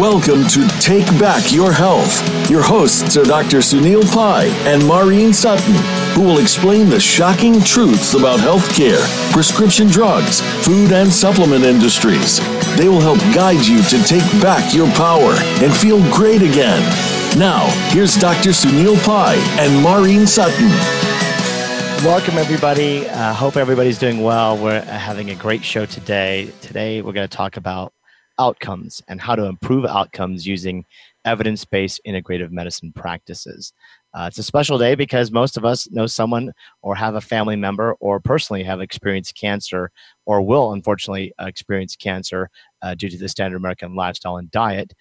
Welcome to Take Back Your Health. Your hosts are Dr. Sunil Pai and Maureen Sutton, who will explain the shocking truths about healthcare, prescription drugs, food and supplement industries. They will help guide you to take back your power and feel great again. Now, here's Dr. Sunil Pai and Maureen Sutton. Welcome, everybody. Hope everybody's doing well. We're having a great show today. Today, we're going to talk about outcomes and how to improve outcomes using evidence-based integrative medicine practices. It's a special day because most of us know someone or have a family member or personally have experienced cancer or will, unfortunately, experience cancer due to the standard American lifestyle and diet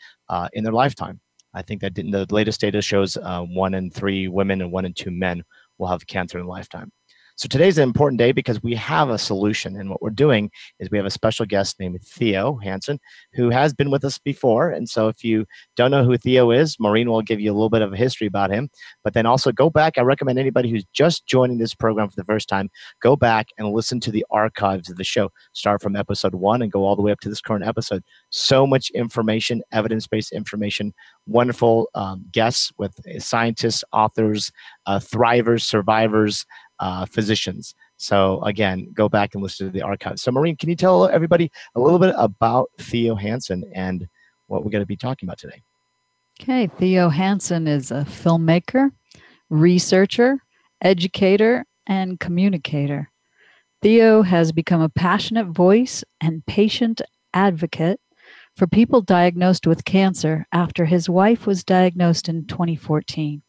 in their lifetime. I think that the latest data shows 1 in 3 women and 1 in 2 men will have cancer in a lifetime. So today's an important day because we have a solution, and what we're doing is we have a special guest named Theo Hansen, who has been with us before. And so if you don't know who Theo is, Maureen will give you a little bit of a history about him, but then also go back. I recommend anybody who's just joining this program for the first time, go back and listen to the archives of the show. Start from episode 1 and go all the way up to this current episode. So much information, evidence-based information, wonderful guests with scientists, authors, thrivers, survivors, physicians. So again, go back and listen to the archives. So Maureen, can you tell everybody a little bit about Theo Hansen and what we're going to be talking about today? Okay. Theo Hansen is a filmmaker, researcher, educator, and communicator. Theo has become a passionate voice and patient advocate for people diagnosed with cancer after his wife was diagnosed in 2014.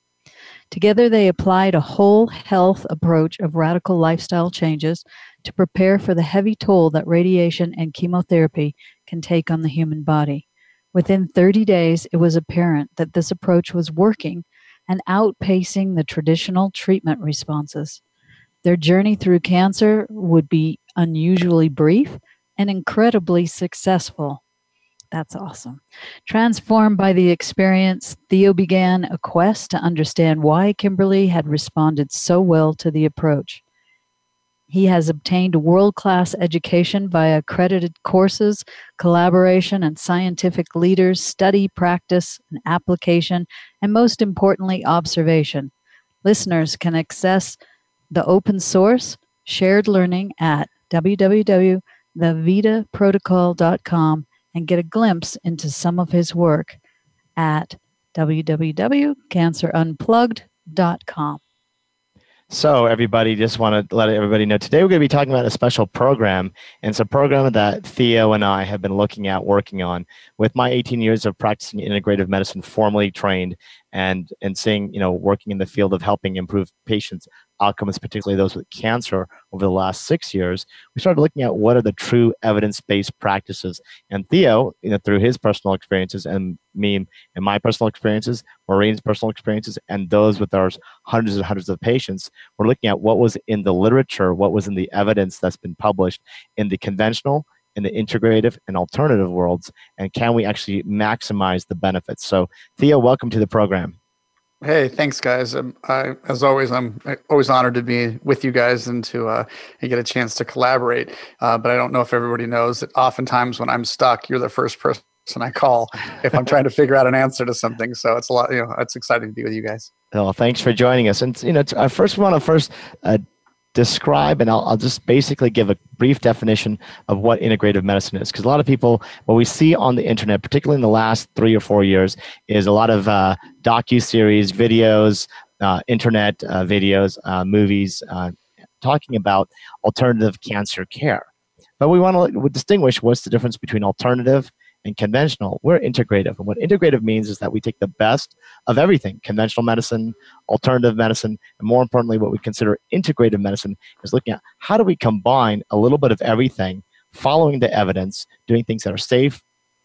Together, they applied a whole health approach of radical lifestyle changes to prepare for the heavy toll that radiation and chemotherapy can take on the human body. Within 30 days, it was apparent that this approach was working and outpacing the traditional treatment responses. Their journey through cancer would be unusually brief and incredibly successful. That's awesome. Transformed by the experience, Theo began a quest to understand why Kimberly had responded so well to the approach. He has obtained a world-class education via accredited courses, collaboration, and scientific leaders, study, practice, and application, and most importantly, observation. Listeners can access the open source shared learning at www.thevitaprotocol.com and get a glimpse into some of his work at www.cancerunplugged.com. So everybody, just want to let everybody know today we're going to be talking about a special program. And it's a program that Theo and I have been looking at working on with my 18 years of practicing integrative medicine, formally trained and seeing, working in the field of helping improve patients' outcomes, particularly those with cancer, over the last 6 years. We started looking at what are the true evidence-based practices. And Theo, through his personal experiences, and me and my personal experiences, Maureen's personal experiences, and those with our hundreds and hundreds of patients, we're looking at what was in the literature, what was in the evidence that's been published in the conventional, in the integrative, and alternative worlds, and can we actually maximize the benefits? So Theo, welcome to the program. Hey, thanks, guys. As always, I'm always honored to be with you guys and to get a chance to collaborate. But I don't know if everybody knows that oftentimes when I'm stuck, you're the first person I call if I'm trying to figure out an answer to something. So it's a lot. It's exciting to be with you guys. Well, thanks for joining us. And I first want to describe, and I'll just basically give a brief definition of what integrative medicine is, because a lot of people, what we see on the internet, particularly in the last 3 or 4 years, is a lot of docu-series, videos, internet videos, movies, talking about alternative cancer care. But we want to distinguish what's the difference between alternative and conventional. We're integrative, and what integrative means is that we take the best of everything, conventional medicine, alternative medicine, and more importantly, what we consider integrative medicine is looking at how do we combine a little bit of everything, following the evidence, doing things that are safe,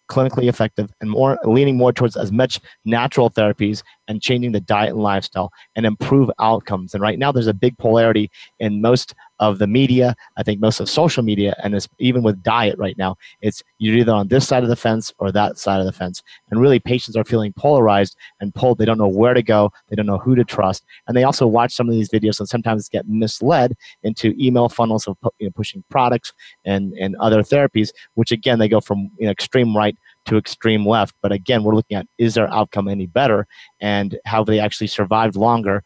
clinically effective, and more leaning more towards as much natural therapies and changing the diet and lifestyle and improve outcomes. And right now there's a big polarity in most of the media, I think most of social media, and it's even with diet right now, it's you're either on this side of the fence or that side of the fence. And really patients are feeling polarized and pulled. They don't know where to go. They don't know who to trust. And they also watch some of these videos and sometimes get misled into email funnels of pushing products and other therapies, which again, they go from extreme right to extreme left. But again, we're looking at, is their outcome any better, and have they actually survived longer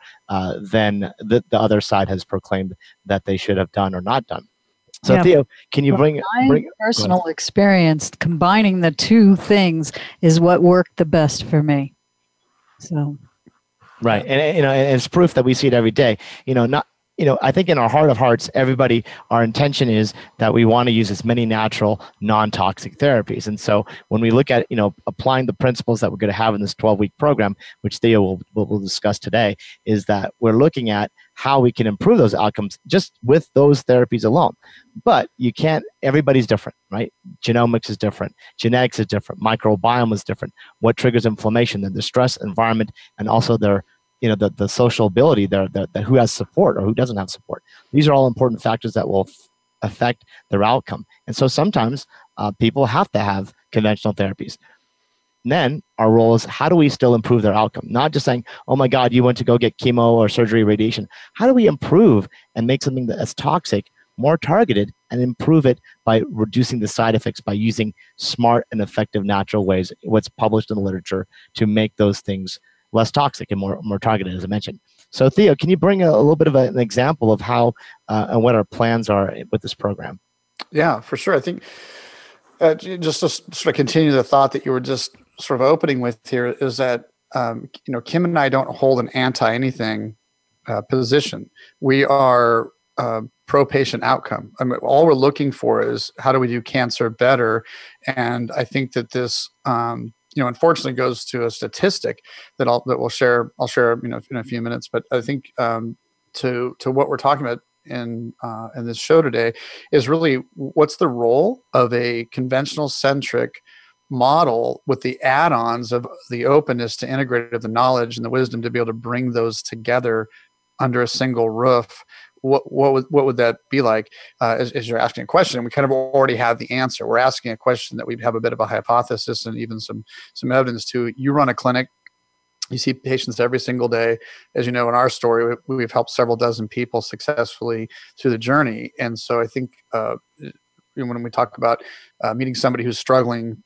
than the other side has proclaimed that they should have done or not done. So yeah, Theo, can you bring personal experience, combining the two things is what worked the best for me. So right, and you know, and it's proof that we see it every day. You know, not, you know, I think in our heart of hearts, everybody, our intention is that we want to use as many natural, non-toxic therapies. And so when we look at, you know, applying the principles that we're going to have in this 12-week program, which Theo will discuss today, is that we're looking at how we can improve those outcomes just with those therapies alone. But you can't, everybody's different, right? Genomics is different. Genetics is different. Microbiome is different. What triggers inflammation, the stress environment, and also their, you know, the social ability, the who has support or who doesn't have support. These are all important factors that will affect their outcome. And so sometimes people have to have conventional therapies. And then our role is, how do we still improve their outcome? Not just saying, oh my God, you went to go get chemo or surgery, radiation. How do we improve and make something that's toxic more targeted and improve it by reducing the side effects by using smart and effective natural ways, what's published in the literature, to make those things less toxic and more targeted, as I mentioned. So Theo, can you bring a little bit of an example of how and what our plans are with this program? Yeah, for sure. I think just to sort of continue the thought that you were just sort of opening with here is that, you know, Kim and I don't hold an anti-anything position. We are pro-patient outcome. I mean, all we're looking for is, how do we do cancer better? And I think that this, you know, unfortunately goes to a statistic that I'll share, you know, in a few minutes, but I think to what we're talking about in this show today is really, what's the role of a conventional centric model with the add-ons of the openness to integrative, the knowledge and the wisdom to be able to bring those together under a single roof. What would that be like? As you're asking a question, we kind of already have the answer. We're asking a question that we have a bit of a hypothesis and even some evidence to. You run a clinic, you see patients every single day. As you know, in our story, we've helped several dozen people successfully through the journey. And so I think when we talk about meeting somebody who's struggling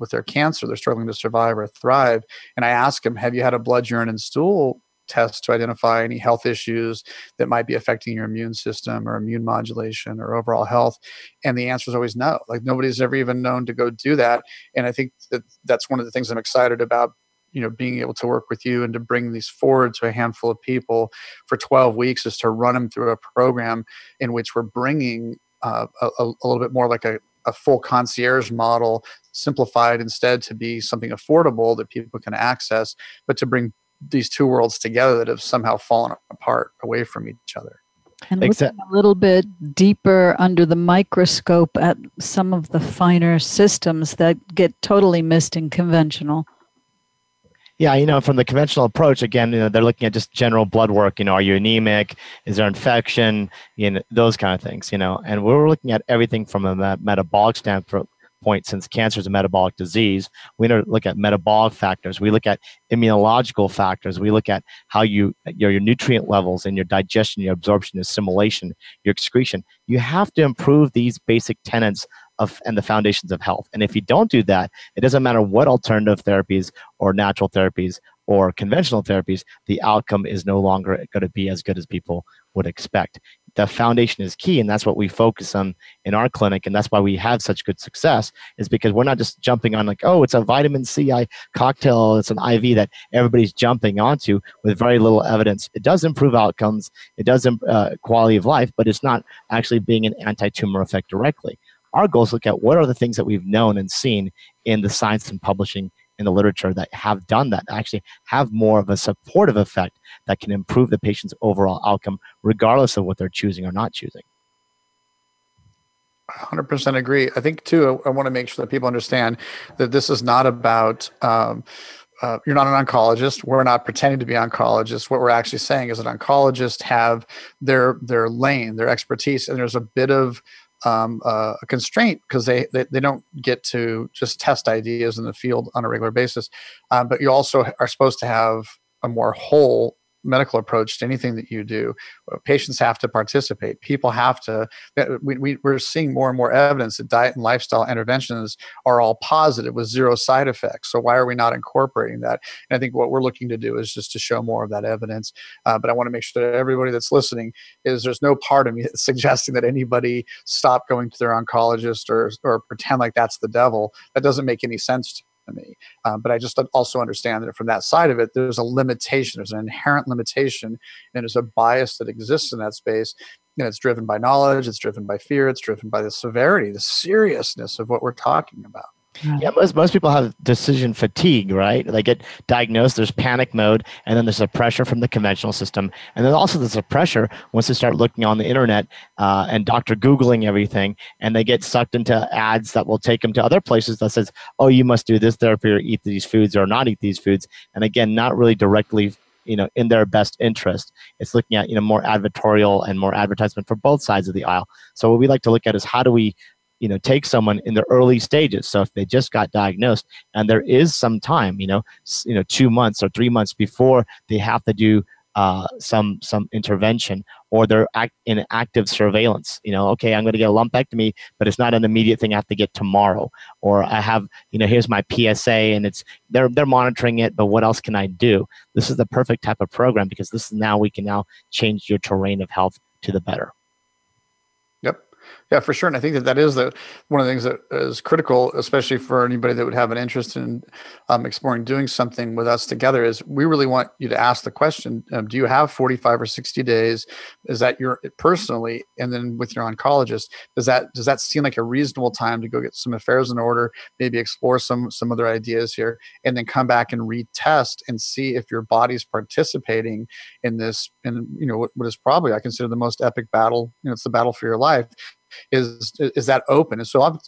with their cancer, they're struggling to survive or thrive, and I ask them, have you had a blood, urine, and stool test to identify any health issues that might be affecting your immune system or immune modulation or overall health? And the answer is always no. Like, nobody's ever even known to go do that. And I think that that's one of the things I'm excited about, you know, being able to work with you and to bring these forward to a handful of people for 12 weeks is to run them through a program in which we're bringing a little bit more like a full concierge model, simplified instead to be something affordable that people can access, but to bring these two worlds together that have somehow fallen apart away from each other. And looking a little bit deeper under the microscope at some of the finer systems that get totally missed in conventional. Yeah, you know, from the conventional approach, again, you know, they're looking at just general blood work. You know, are you anemic? Is there infection? You know, those kind of things, you know. And we're looking at everything from a metabolic standpoint. Since cancer is a metabolic disease, we don't look at metabolic factors. We look at immunological factors. We look at how your nutrient levels and your digestion, your absorption, assimilation, your excretion. You have to improve these basic tenets and the foundations of health. And if you don't do that, it doesn't matter what alternative therapies or natural therapies or conventional therapies, the outcome is no longer going to be as good as people would expect. The foundation is key, and that's what we focus on in our clinic, and that's why we have such good success, is because we're not just jumping on like, oh, it's a vitamin C cocktail, it's an IV that everybody's jumping onto with very little evidence. It does improve outcomes, it does improve quality of life, but it's not actually being an anti-tumor effect directly. Our goal is to look at what are the things that we've known and seen in the science and publishing in the literature that have done that, actually have more of a supportive effect that can improve the patient's overall outcome, regardless of what they're choosing or not choosing. 100% agree. I think, too, I want to make sure that people understand that this is not about, you're not an oncologist. We're not pretending to be oncologists. What we're actually saying is that oncologists have their lane, their expertise, and there's a bit of a constraint because they don't get to just test ideas in the field on a regular basis. But you also are supposed to have a more whole medical approach to anything that you do. Patients have to participate. People have to. We're seeing more and more evidence that diet and lifestyle interventions are all positive with zero side effects. So why are we not incorporating that? And I think what we're looking to do is just to show more of that evidence. But I want to make sure that everybody that's listening is there's no part of me that's suggesting that anybody stop going to their oncologist or pretend like that's the devil. That doesn't make any sense to me. But I just also understand that from that side of it, there's a limitation, there's an inherent limitation, and there's a bias that exists in that space. And it's driven by knowledge, it's driven by fear, it's driven by the severity, the seriousness of what we're talking about. Yeah, most people have decision fatigue, right? They get diagnosed, there's panic mode, and then there's a pressure from the conventional system. And then also there's a pressure once they start looking on the internet and doctor Googling everything, and they get sucked into ads that will take them to other places that says, oh, you must do this therapy or eat these foods or not eat these foods. And again, not really directly in their best interest. It's looking at more advertorial and more advertisement for both sides of the aisle. So what we like to look at is how do we take someone in the early stages. So if they just got diagnosed and there is some time, 2 months or 3 months before they have to do some intervention, or they're in active surveillance. Okay, I'm going to get a lumpectomy, but it's not an immediate thing I have to get tomorrow. Or I have, here's my PSA, and they're monitoring it, but what else can I do? This is the perfect type of program, because this is we can now change your terrain of health to the better. Yeah, for sure. And I think that is one of the things that is critical, especially for anybody that would have an interest in exploring doing something with us together, is we really want you to ask the question, do you have 45 or 60 days? Is that your personally, and then with your oncologist, does that seem like a reasonable time to go get some affairs in order, maybe explore some other ideas here, and then come back and retest and see if your body's participating in this, and what is probably, I consider, the most epic battle, it's the battle for your life. Is that open? And so a lot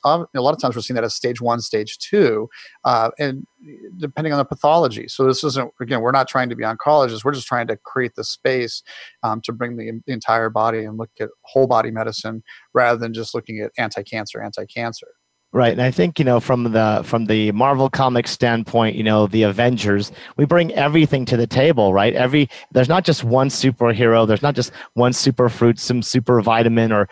of times we're seeing that as stage 1, stage 2, and depending on the pathology. So this isn't, again, we're not trying to be oncologists. We're just trying to create the space to bring the entire body and look at whole body medicine rather than just looking at anti-cancer. Right, and I think from the Marvel Comics standpoint, the Avengers, we bring everything to the table, right? There's not just one superhero, there's not just one super fruit, some super vitamin, or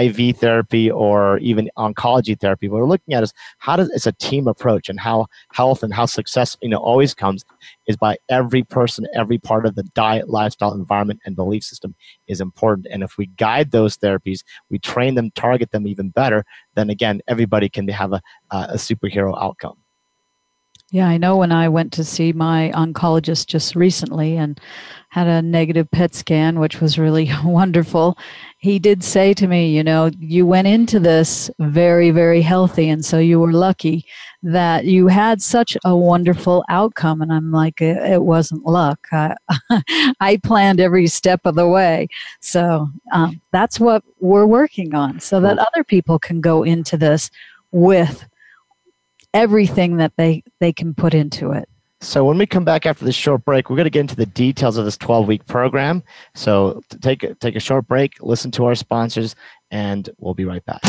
IV therapy, or even oncology therapy. What we're looking at is it's a team approach, and how health and how success always comes is by every person, every part of the diet, lifestyle, environment, and belief system is important. And if we guide those therapies, we train them, target them even better, then again, everybody can have a superhero outcome. Yeah, I know when I went to see my oncologist just recently and had a negative PET scan, which was really wonderful, he did say to me, you went into this very, very healthy, and so you were lucky that you had such a wonderful outcome. And I'm like, it wasn't luck. I planned every step of the way. So that's what we're working on, so that other people can go into this with everything that they can put into it. So when we come back after this short break, we're going to get into the details of this 12-week program. So take a short break, listen to our sponsors, and we'll be right back.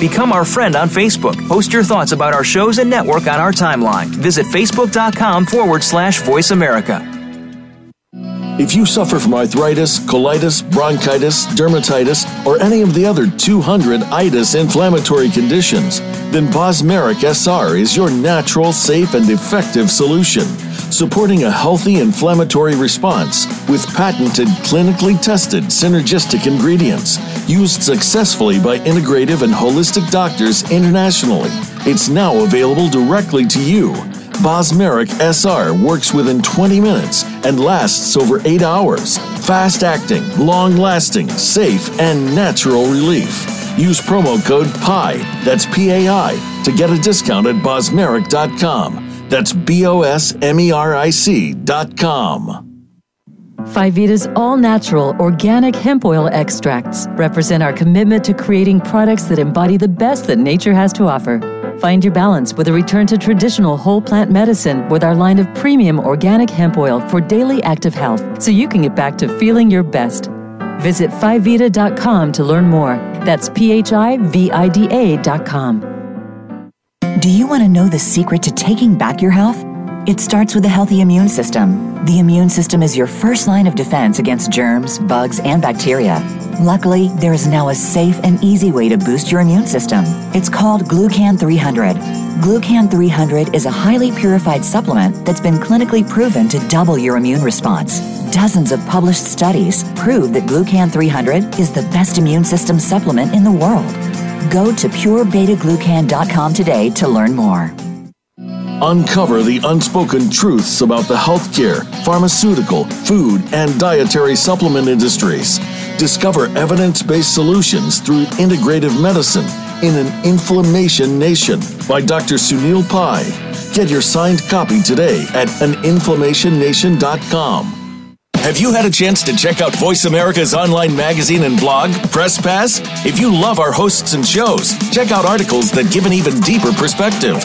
Become our friend on Facebook. Post your thoughts about our shows and network on our timeline. Visit facebook.com/Voice America. If you suffer from arthritis, colitis, bronchitis, dermatitis, or any of the other 200 itis inflammatory conditions, then Bosmeric SR is your natural, safe, and effective solution, supporting a healthy inflammatory response with patented, clinically tested, synergistic ingredients used successfully by integrative and holistic doctors internationally. It's now available directly to you. Bosmeric SR works within 20 minutes and lasts over 8 hours. Fast-acting, long-lasting, safe, and natural relief. Use promo code PAI, that's PAI, to get a discount at Bosmeric.com. That's BOSMERIC.com. PhiVida's all-natural organic hemp oil extracts represent our commitment to creating products that embody the best that nature has to offer. Find your balance with a return to traditional whole plant medicine with our line of premium organic hemp oil for daily active health, so you can get back to feeling your best. Visit PhiVida.com to learn more. That's PhiVida.com. Do you want to know the secret to taking back your health? It starts with a healthy immune system. The immune system is your first line of defense against germs, bugs, and bacteria. Luckily, there is now a safe and easy way to boost your immune system. It's called Glucan 300. Glucan 300 is a highly purified supplement that's been clinically proven to double your immune response. Dozens of published studies prove that Glucan 300 is the best immune system supplement in the world. Go to purebetaglucan.com today to learn more. Uncover the unspoken truths about the healthcare, pharmaceutical, food, and dietary supplement industries. Discover evidence-based solutions through integrative medicine in An Inflammation Nation by Dr. Sunil Pai. Get your signed copy today at aninflammationnation.com. Have you had a chance to check out Voice America's online magazine and blog, Press Pass? If you love our hosts and shows, check out articles that give an even deeper perspective,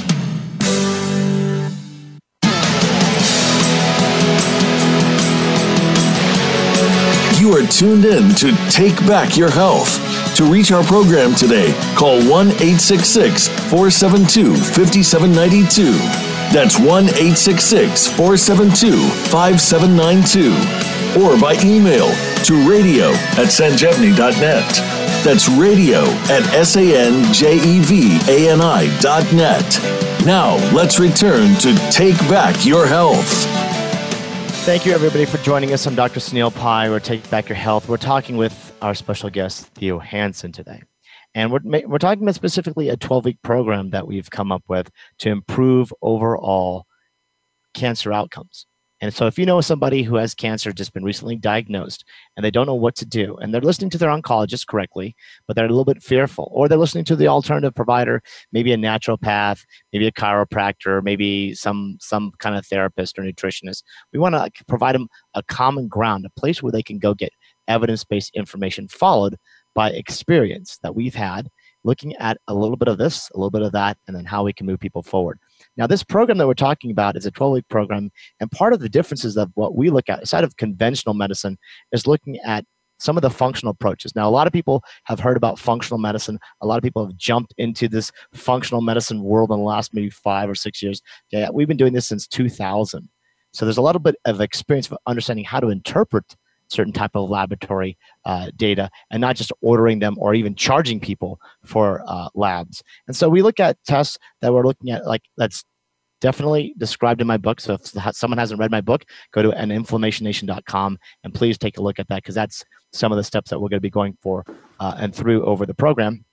You are tuned in to Take Back Your Health. To reach our program today, call 1-866-472-5792. That's 1-866-472-5792. Or by email to radio@sanjevani.net. That's radio@sanjevani.net. Now, let's return to Take Back Your Health. Thank you, everybody, for joining us. I'm Dr. Sunil Pai. We're Take Back Your Health. We're talking with our special guest, Theo Hansen, today. And we're talking about specifically a 12-week program that we've come up with to improve overall cancer outcomes. And so if you know somebody who has cancer, just been recently diagnosed, and they don't know what to do, and they're listening to their oncologist correctly, but they're a little bit fearful, or they're listening to the alternative provider, maybe a naturopath, maybe a chiropractor, maybe some kind of therapist or nutritionist, we want to provide them a common ground, a place where they can go get evidence-based information followed by experience that we've had, looking at a little bit of this, a little bit of that, and then how we can move people forward. Now, this program that we're talking about is a 12-week program, and part of the differences of what we look at, aside of conventional medicine, is looking at some of the functional approaches. Now, a lot of people have heard about functional medicine. A lot of people have jumped into this functional medicine world in the last maybe 5 or 6 years. Yeah, we've been doing this since 2000. So there's a little bit of experience of understanding how to interpret certain type of laboratory data, and not just ordering them or even charging people for labs. And so we look at tests that we're looking at, like that's definitely described in my book. So if someone hasn't read my book, go to aninflammationnation.com and please take a look at that, because that's some of the steps that we're going to be going for and through over the program.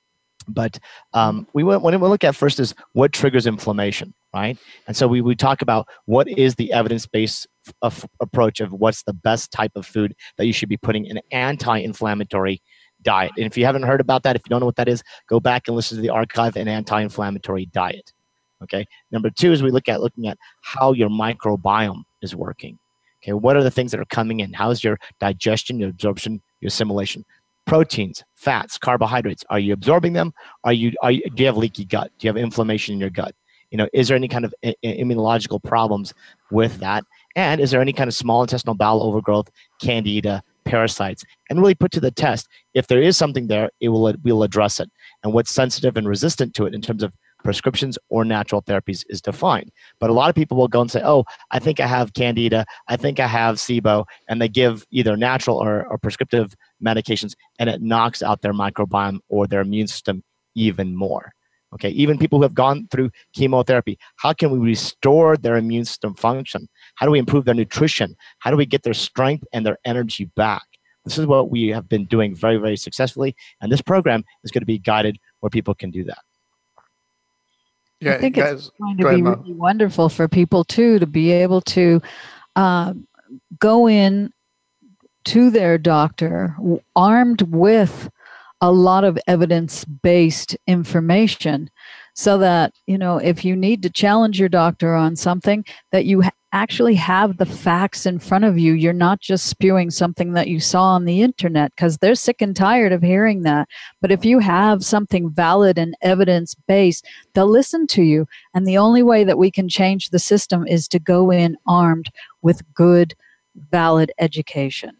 But what we look at first is what triggers inflammation, right? And so we talk about what is the evidence-based approach of what's the best type of food that you should be putting in an anti-inflammatory diet. And if you haven't heard about that, if you don't know what that is, go back and listen to the archive, an anti-inflammatory diet. Okay. Number two is we look at looking at how your microbiome is working. Okay. What are the things that are coming in? How's your digestion, your absorption, your assimilation? Proteins, fats, carbohydrates. Are you absorbing them? Do you have leaky gut? Do you have inflammation in your gut? Is there any kind of immunological problems with that? And is there any kind of small intestinal bowel overgrowth, candida, parasites? And really put to the test, if there is something there, we'll address it. And what's sensitive and resistant to it in terms of prescriptions or natural therapies is defined. But a lot of people will go and say, oh, I think I have candida, I think I have SIBO, and they give either natural or prescriptive medications, and it knocks out their microbiome or their immune system even more. Okay, even people who have gone through chemotherapy, how can we restore their immune system function? How do we improve their nutrition? How do we get their strength and their energy back? This is what we have been doing very, very successfully. And this program is going to be guided where people can do that. Yeah, I think it's going to be really wonderful for people, too, to be able to go in to their doctor armed with a lot of evidence-based information so that, you know, if you need to challenge your doctor on something, that you actually have the facts in front of you. You're not just spewing something that you saw on the internet, because they're sick and tired of hearing that. But if you have something valid and evidence-based, they'll listen to you. And the only way that we can change the system is to go in armed with good, valid education.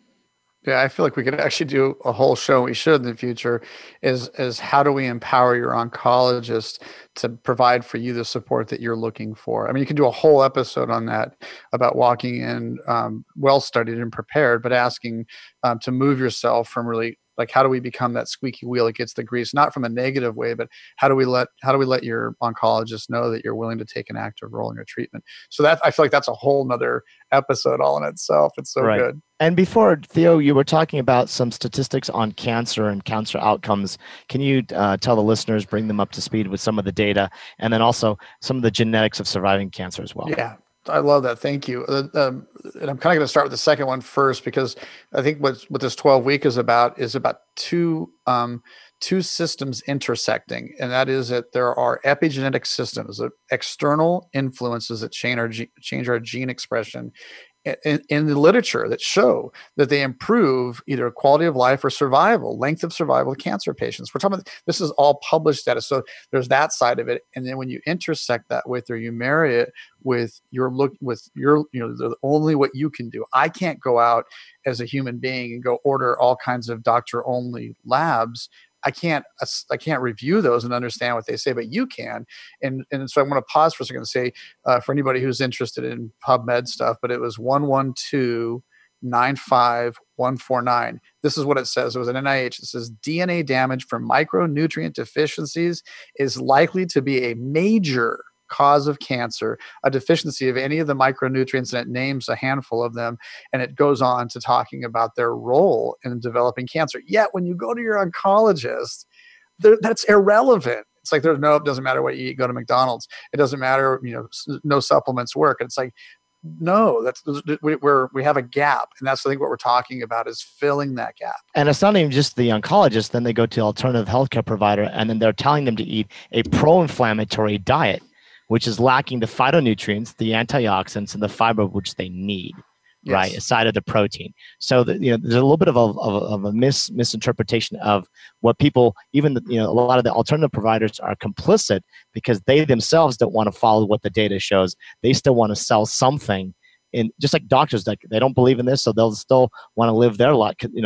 Yeah, I feel like we could actually do a whole show, we should in the future, is how do we empower your oncologist to provide for you the support that you're looking for? I mean, you can do a whole episode on that, about walking in well-studied and prepared, but asking to move yourself from really, like, how do we become that squeaky wheel that gets the grease? Not from a negative way, but how do we let your oncologist know that you're willing to take an active role in your treatment? So that, I feel like that's a whole nother episode all in itself. It's so right. Good. And before, Theo, you were talking about some statistics on cancer and cancer outcomes. Can you tell the listeners, bring them up to speed with some of the data, and then also some of the genetics of surviving cancer as well? Yeah. I love that. Thank you. And I'm kind of going to start with the second one first, because I think what this 12-week is about two systems intersecting. And that is that there are epigenetic systems, external influences that change our gene expression in the literature, that show that they improve either quality of life or survival, length of survival of cancer patients. We're talking about, this is all published data. So there's that side of it. And then when you intersect that with, or you marry it with only what you can do. I can't go out as a human being and go order all kinds of doctor only labs. I can't review those and understand what they say, but you can. And so I want to pause for a second and say, for anybody who's interested in PubMed stuff, but it was 11295149. This is what it says. It was an NIH. It says DNA damage from micronutrient deficiencies is likely to be a major cause of cancer, a deficiency of any of the micronutrients, and it names a handful of them, and it goes on to talking about their role in developing cancer. Yet when you go to your oncologist, that's irrelevant. It's like, it doesn't matter what you eat, go to McDonald's. It doesn't matter, no supplements work. And it's like, no, we have a gap. And that's, I think, what we're talking about, is filling that gap. And it's not even just the oncologist. Then they go to alternative healthcare provider, and then they're telling them to eat a pro-inflammatory diet, which is lacking the phytonutrients, the antioxidants, and the fiber which they need, yes, right, aside of the protein. So there's a little bit of a misinterpretation of what people, a lot of the alternative providers are complicit, because they themselves don't want to follow what the data shows. They still want to sell something. And just like doctors, like, they don't believe in this, so they'll still want to live their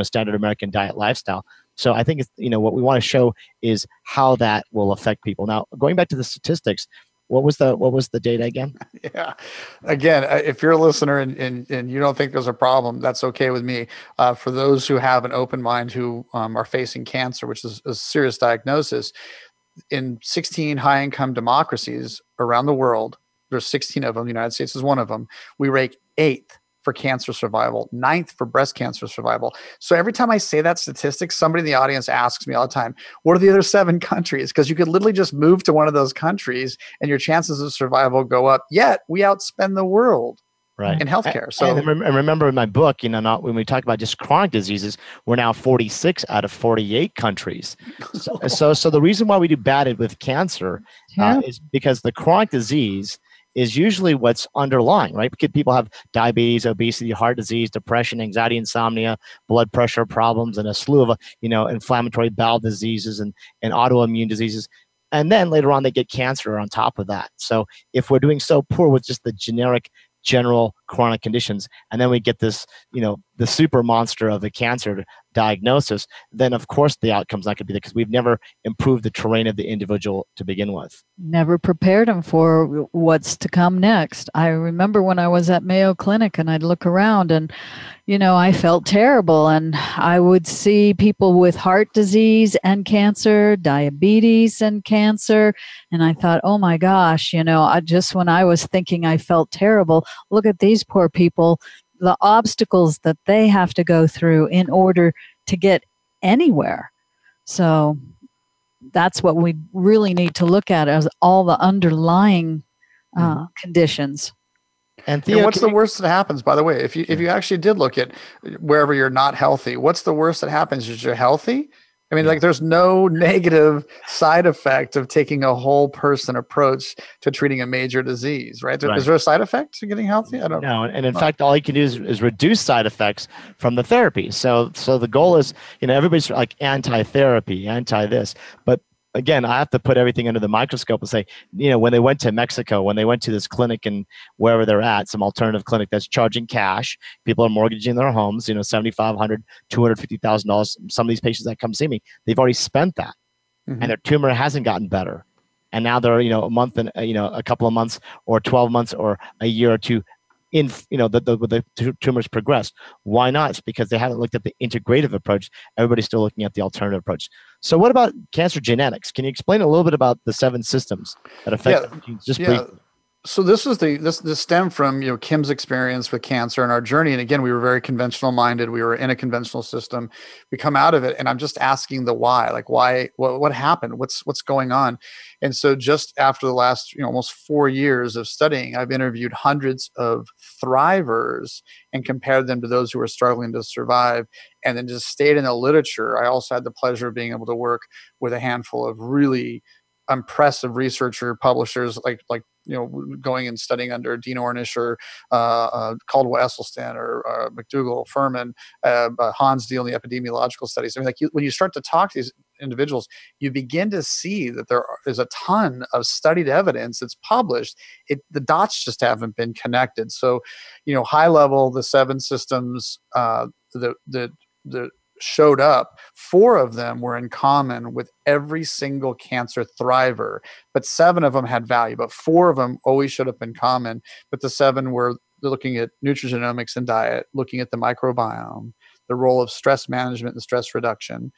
standard American diet lifestyle. So I think it's, what we want to show is how that will affect people. Now, going back to the statistics, what was the data again? Yeah. Again, if you're a listener and you don't think there's a problem, that's okay with me. For those who have an open mind, who are facing cancer, which is a serious diagnosis, in 16 high-income democracies around the world, there's 16 of them, the United States is one of them, we rank 8th for cancer survival, 9th for breast cancer survival. So every time I say that statistic, somebody in the audience asks me all the time, what are the other 7 countries? Because you could literally just move to one of those countries and your chances of survival go up, yet we outspend the world. Right. In healthcare. So, and remember, in my book, not when we talk about just chronic diseases, we're now 46 out of 48 countries. So the reason why we do bad with cancer is because the chronic disease is usually what's underlying, right? Because people have diabetes, obesity, heart disease, depression, anxiety, insomnia, blood pressure problems, and a slew of, inflammatory bowel diseases and autoimmune diseases. And then later on, they get cancer on top of that. So if we're doing so poor with just the general chronic conditions, and then we get this, the super monster of the cancer diagnosis, then of course the outcome's not going to be there, because we've never improved the terrain of the individual to begin with. Never prepared them for what's to come next. I remember when I was at Mayo Clinic and I'd look around and, I felt terrible, and I would see people with heart disease and cancer, diabetes and cancer. And I thought, oh my gosh, when I was thinking I felt terrible, look at these poor people, the obstacles that they have to go through in order to get anywhere. So that's what we really need to look at, as all the underlying conditions. And Theo, what's the worst that happens, by the way? If you actually did look at wherever you're not healthy, what's the worst that happens? Is you're healthy I mean, like, there's no negative side effect of taking a whole person approach to treating a major disease, right? Right. Is there a side effect to getting healthy? I don't know. And in fact, all you can do is reduce side effects from the therapy. So the goal is, you know, everybody's like anti-therapy, anti-this, but again, I have to put everything under the microscope and say, you know, when they went to Mexico, when they went to this clinic and wherever they're at, some alternative clinic that's charging cash, people are mortgaging their homes, you know, $7,500, $250,000. Some of these patients that come see me, they've already spent that and their tumor hasn't gotten better. And now they're, you know, a month and, you know, a couple of months or 12 months or a year or two in, you know, the tumors progressed. Why not? It's because they haven't looked at the integrative approach. Everybody's still looking at the alternative approach. So what about cancer genetics? Can you explain a little bit about the seven systems that affect genes? Just briefly. So this is this stemmed from, you know, Kim's experience with cancer and our journey. And again, we were very conventional minded. We were in a conventional system. We come out of it, and I'm just asking the why, like why, what happened? What's going on? And so just after the last, you know, almost 4 years of studying, I've interviewed hundreds of thrivers and compared them to those who are struggling to survive, and then just stayed in the literature. I also had the pleasure of being able to work with a handful of really impressive researcher publishers, like, you know, going and studying under Dean Ornish or Caldwell Esselstyn or McDougall Furman, Hans Deal in the epidemiological studies. I mean, like when you start to talk to these individuals, you begin to see that there's a ton of studied evidence that's published. The dots just haven't been connected. So, you know, high level, the seven systems that showed up, four of them were in common with every single cancer thriver, but seven of them had value, but four of them always showed up in common. But the seven were looking at nutrigenomics and diet, looking at the microbiome, the role of stress management and stress reduction,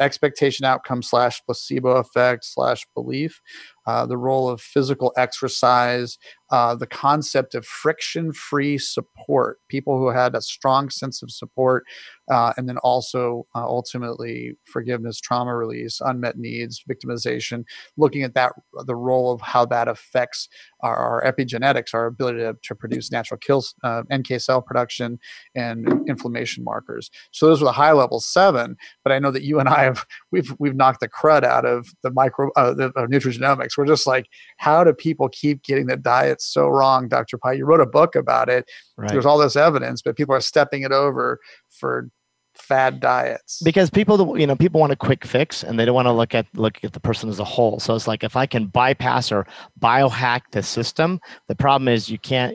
expectation outcome / placebo effect / belief, the role of physical exercise, the concept of friction-free support, people who had a strong sense of support, and then also ultimately forgiveness, trauma release, unmet needs, victimization, looking at that, the role of how that affects our epigenetics, our ability to produce natural kills, NK cell production, and inflammation markers. So those were the high-level seven, but I know that you and I we've knocked the crud out of the nutrigenomics. We're just like, how do people keep getting the diet so wrong, Dr. Pai? You wrote a book about it. Right. There's all this evidence, but people are stepping it over for fad diets. Because people want a quick fix, and they don't want to look at the person as a whole. So it's like, if I can bypass or biohack the system, the problem is you can't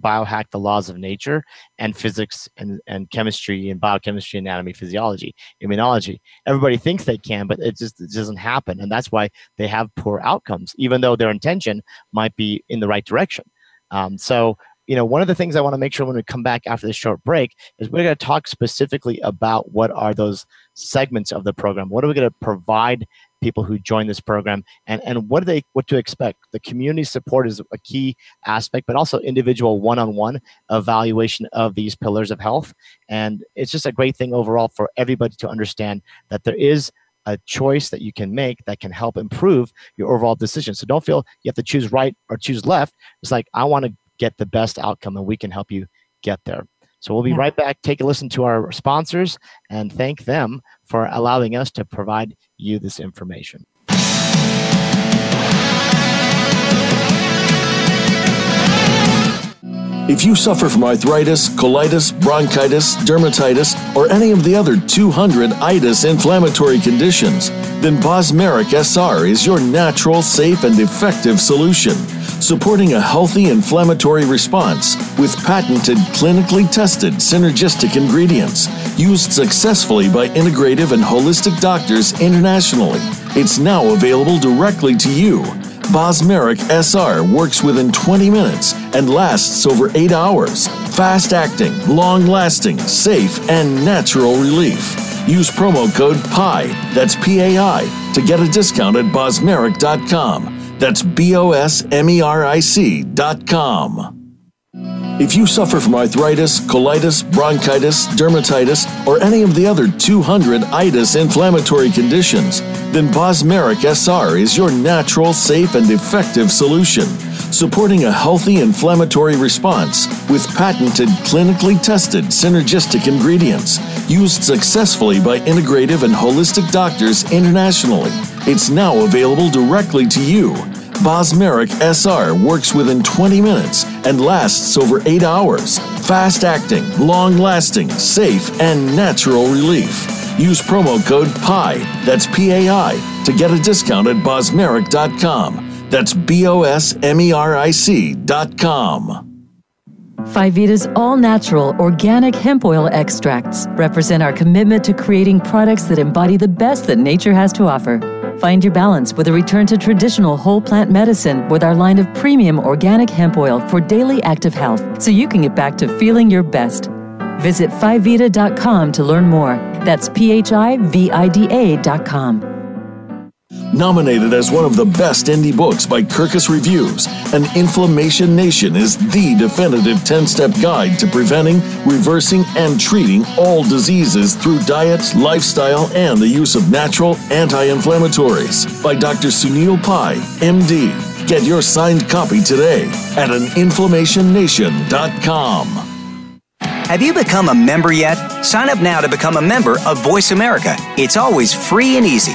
biohack the laws of nature and physics and chemistry and biochemistry, anatomy, physiology, immunology. Everybody thinks they can, but it just doesn't happen. And that's why they have poor outcomes, even though their intention might be in the right direction. You know, one of the things I want to make sure when we come back after this short break is we're going to talk specifically about what are those segments of the program. What are we going to provide people who join this program, and what to expect? The community support is a key aspect, but also individual one-on-one evaluation of these pillars of health. And it's just a great thing overall for everybody to understand that there is a choice that you can make that can help improve your overall decision. So don't feel you have to choose right or choose left. It's like, I want to get the best outcome, and we can help you get there. So we'll be right back. Take a listen to our sponsors and thank them for allowing us to provide you this information. If you suffer from arthritis, colitis, bronchitis, dermatitis, or any of the other 200 itis inflammatory conditions, then Bosmeric SR is your natural, safe, and effective solution, supporting a healthy inflammatory response with patented, clinically tested, synergistic ingredients used successfully by integrative and holistic doctors internationally. It's now available directly to you. Bosmeric SR works within 20 minutes and lasts over 8 hours. Fast-acting, long-lasting, safe, and natural relief. Use promo code PAI, that's PAI, to get a discount at Bosmeric.com. That's BOSMERIC.com. If you suffer from arthritis, colitis, bronchitis, dermatitis, or any of the other 200 itis inflammatory conditions, then Bosmeric SR is your natural, safe, and effective solution, supporting a healthy inflammatory response with patented, clinically tested, synergistic ingredients used successfully by integrative and holistic doctors internationally. It's now available directly to you. Bosmeric SR works within 20 minutes and lasts over 8 hours. Fast-acting, long-lasting, safe, and natural relief. Use promo code PAI, that's PAI, to get a discount at Bosmeric.com. That's BOSMERIC.com. PhiVida's all-natural organic hemp oil extracts represent our commitment to creating products that embody the best that nature has to offer. Find your balance with a return to traditional whole plant medicine with our line of premium organic hemp oil for daily active health, so you can get back to feeling your best. Visit PhiVida.com to learn more. That's PHIVIDA.com. Nominated as one of the best indie books by Kirkus Reviews, An Inflammation Nation is the definitive 10-step guide to preventing, reversing, and treating all diseases through diet, lifestyle, and the use of natural anti-inflammatories by Dr. Sunil Pai, MD. Get your signed copy today at aninflammationnation.com. Have you become a member yet? Sign up now to become a member of Voice America. It's always free and easy.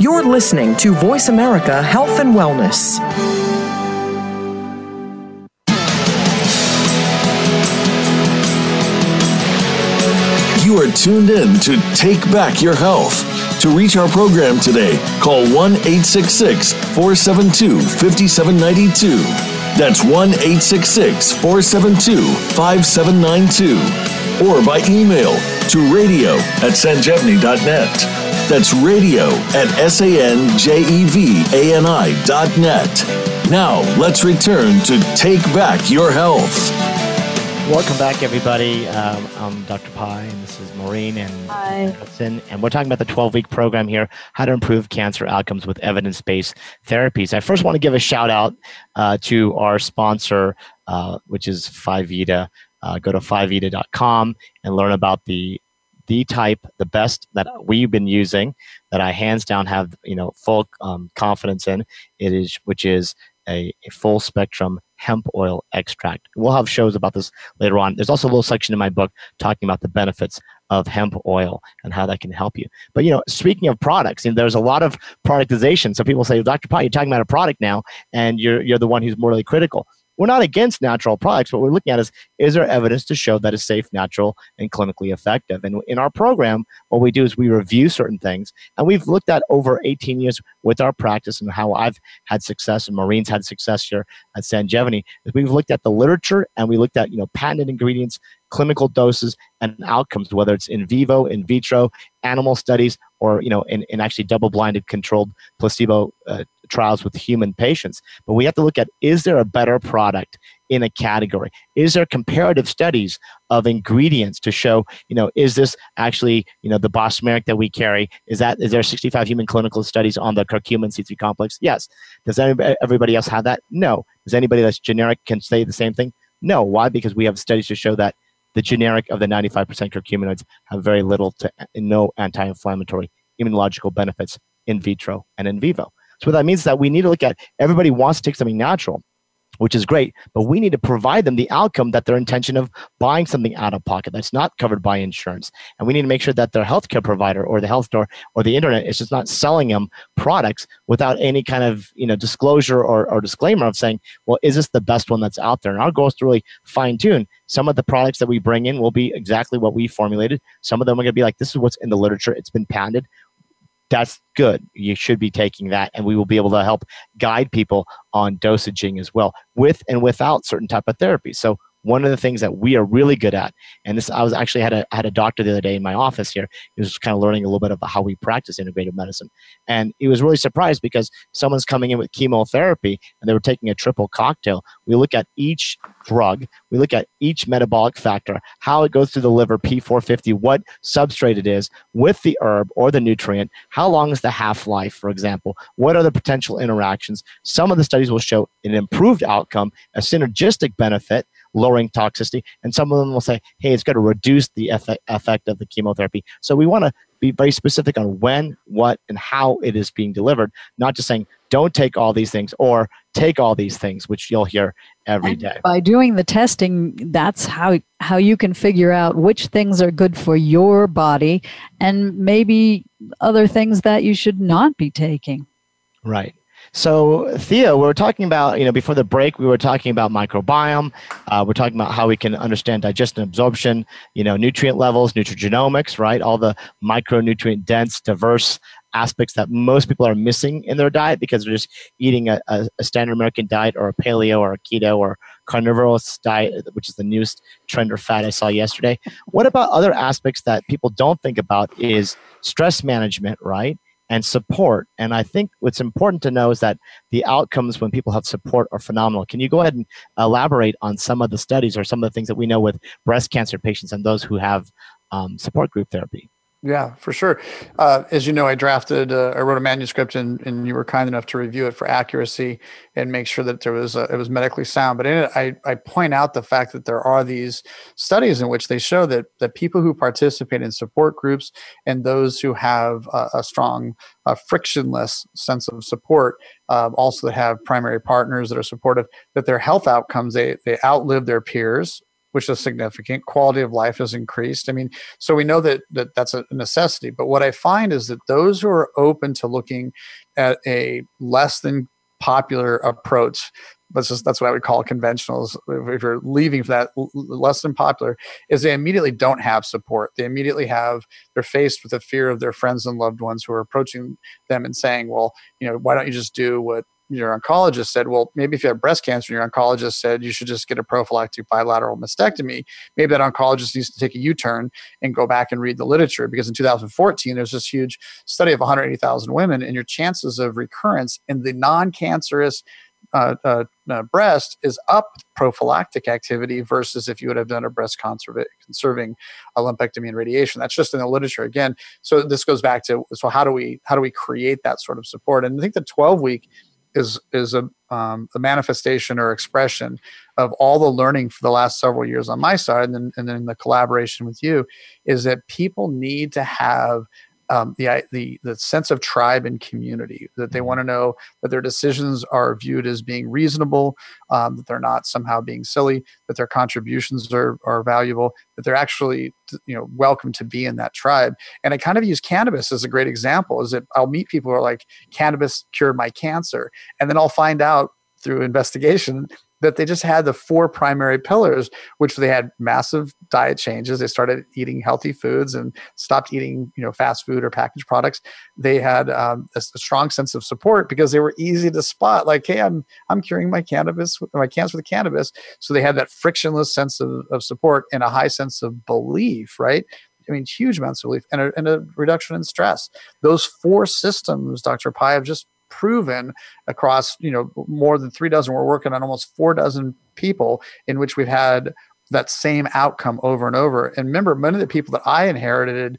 You're listening to Voice America Health and Wellness. You are tuned in to Take Back Your Health. To reach our program today, call 1-866-472-5792. That's 1-866-472-5792. Or by email to radio@sanjevani.net. That's radio@sanjevani.net. Now, let's return to Take Back Your Health. Welcome back, everybody. I'm Dr. Pai, and this is Maureen and Hudson, and we're talking about the 12-week program here, how to improve cancer outcomes with evidence-based therapies. I first want to give a shout-out to our sponsor, which is PhiVida. Go to PhiVida.com and learn about the best that we've been using, that I hands down have full confidence in. Which is a full spectrum hemp oil extract. We'll have shows about this later on. There's also a little section in my book talking about the benefits of hemp oil and how that can help you. But speaking of products, there's a lot of productization. So people say, Dr. Pai, you're talking about a product now, and you're the one who's morally critical. We're not against natural products. What we're looking at is there evidence to show that it's safe, natural, and clinically effective? And in our program, what we do is we review certain things. And we've looked at over 18 years with our practice and how I've had success and Maureen's had success here at Sanjevani. We've looked at the literature and we looked at patented ingredients, clinical doses, and outcomes, whether it's in vivo, in vitro, animal studies, or in actually double-blinded controlled placebo trials with human patients. But we have to look at, is there a better product in a category? Is there comparative studies of ingredients to show, is this actually, the bosmeric that we carry? Is there 65 human clinical studies on the curcumin C3 complex? Yes. Does everybody else have that? No. Does anybody that's generic can say the same thing? No. Why? Because we have studies to show that the generic of the 95% curcuminoids have very little to no anti-inflammatory immunological benefits in vitro and in vivo. So what that means is that we need to look at, everybody wants to take something natural, which is great, but we need to provide them the outcome that their intention of buying something out of pocket that's not covered by insurance. And we need to make sure that their healthcare provider or the health store or the internet is just not selling them products without any kind of disclosure or disclaimer of saying, well, is this the best one that's out there? And our goal is to really fine-tune. Some of the products that we bring in will be exactly what we formulated. Some of them are going to be like, this is what's in the literature. It's been patented. That's good. You should be taking that, and we will be able to help guide people on dosaging as well, with and without certain type of therapy. So One of the things that we are really good at, and this I was actually had a doctor the other day in my office here. He was kind of learning a little bit about how we practice integrative medicine, and he was really surprised because someone's coming in with chemotherapy and they were taking a triple cocktail. We look at each drug, we look at each metabolic factor, how it goes through the liver, P450, what substrate it is with the herb or the nutrient, how long is the half-life, for example, what are the potential interactions. Some of the studies will show an improved outcome, a synergistic benefit, lowering toxicity, and some of them will say, hey, it's going to reduce the effect of the chemotherapy. So we want to be very specific on when, what, and how it is being delivered, not just saying, don't take all these things or take all these things, which you'll hear every day. By doing the testing, that's how you can figure out which things are good for your body and maybe other things that you should not be taking. Right. So, Theo, we were talking about, before the break, we were talking about microbiome. We're talking about how we can understand digestion and absorption, nutrient levels, nutrigenomics, right? All the micronutrient dense, diverse aspects that most people are missing in their diet because they're just eating a standard American diet or a paleo or a keto or carnivorous diet, which is the newest trend or fad I saw yesterday. What about other aspects that people don't think about is stress management, right? And support. And I think what's important to know is that the outcomes when people have support are phenomenal. Can you go ahead and elaborate on some of the studies or some of the things that we know with breast cancer patients and those who have support group therapy? Yeah, for sure. As you know, I wrote a manuscript and you were kind enough to review it for accuracy and make sure that it was medically sound. But in it, I point out the fact that there are these studies in which they show that people who participate in support groups and those who have a strong, frictionless sense of support, also that have primary partners that are supportive, that their health outcomes, they outlive their peers, which is significant. Quality of life is increased. I mean, so we know that that's a necessity. But what I find is that those who are open to looking at a less than popular approach, that's what I would call conventionals. If you're leaving for that less than popular, is they immediately don't have support. They immediately they're faced with the fear of their friends and loved ones who are approaching them and saying, well, why don't you just do what your oncologist said? Well, maybe if you have breast cancer, your oncologist said you should just get a prophylactic bilateral mastectomy. Maybe that oncologist needs to take a U-turn and go back and read the literature, because in 2014, there's this huge study of 180,000 women, and your chances of recurrence in the non-cancerous breast is up prophylactic activity versus if you would have done a breast conserving lumpectomy and radiation. That's just in the literature again. So this goes back to, so how do we create that sort of support? And I think the 12-week is a manifestation or expression of all the learning for the last several years on my side, and then the collaboration with you, is that people need to have the sense of tribe and community, that they want to know that their decisions are viewed as being reasonable, that they're not somehow being silly, that their contributions are valuable, that they're actually welcome to be in that tribe. And I kind of use cannabis as a great example, is that I'll meet people who are like, cannabis cured my cancer. And then I'll find out through investigation that they just had the four primary pillars, which they had massive diet changes. They started eating healthy foods and stopped eating, fast food or packaged products. They had a strong sense of support because they were easy to spot. Like, hey, I'm curing my cancer with cannabis. So they had that frictionless sense of support and a high sense of belief, right? I mean, huge amounts of belief and a reduction in stress. Those four systems, Dr. Pai, have just proven across, more than 3 dozen, we're working on almost 4 dozen people in which we've had that same outcome over and over. And remember, many of the people that I inherited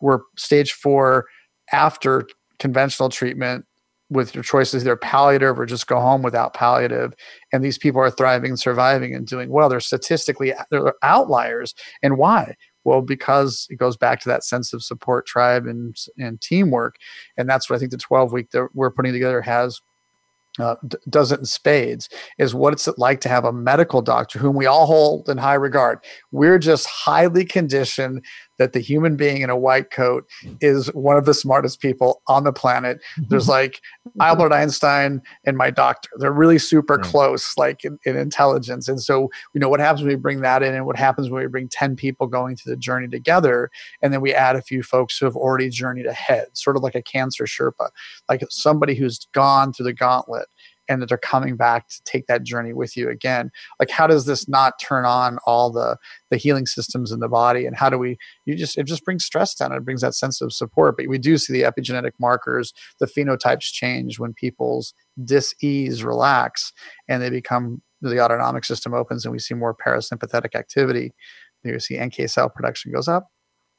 were stage 4 after conventional treatment, with your choices, either palliative or just go home without palliative. And these people are thriving, surviving, and doing well. They're statistically, they're outliers. And why? Well, because it goes back to that sense of support, tribe, and teamwork. And that's what I think the 12-week that we're putting together does it in spades, is what it's like to have a medical doctor whom we all hold in high regard. We're just highly conditioned that the human being in a white coat is one of the smartest people on the planet. There's like Albert Einstein and my doctor. They're really super close, like in intelligence. And so, what happens when we bring that in, and what happens when we bring 10 people going through the journey together, and then we add a few folks who have already journeyed ahead, sort of like a cancer Sherpa, like somebody who's gone through the gauntlet and that they're coming back to take that journey with you again. Like, how does this not turn on all the healing systems in the body? And how do we, it just brings stress down. It brings that sense of support. But we do see the epigenetic markers, the phenotypes change when people's dis-ease relax and they become, the autonomic system opens and we see more parasympathetic activity. You see NK cell production goes up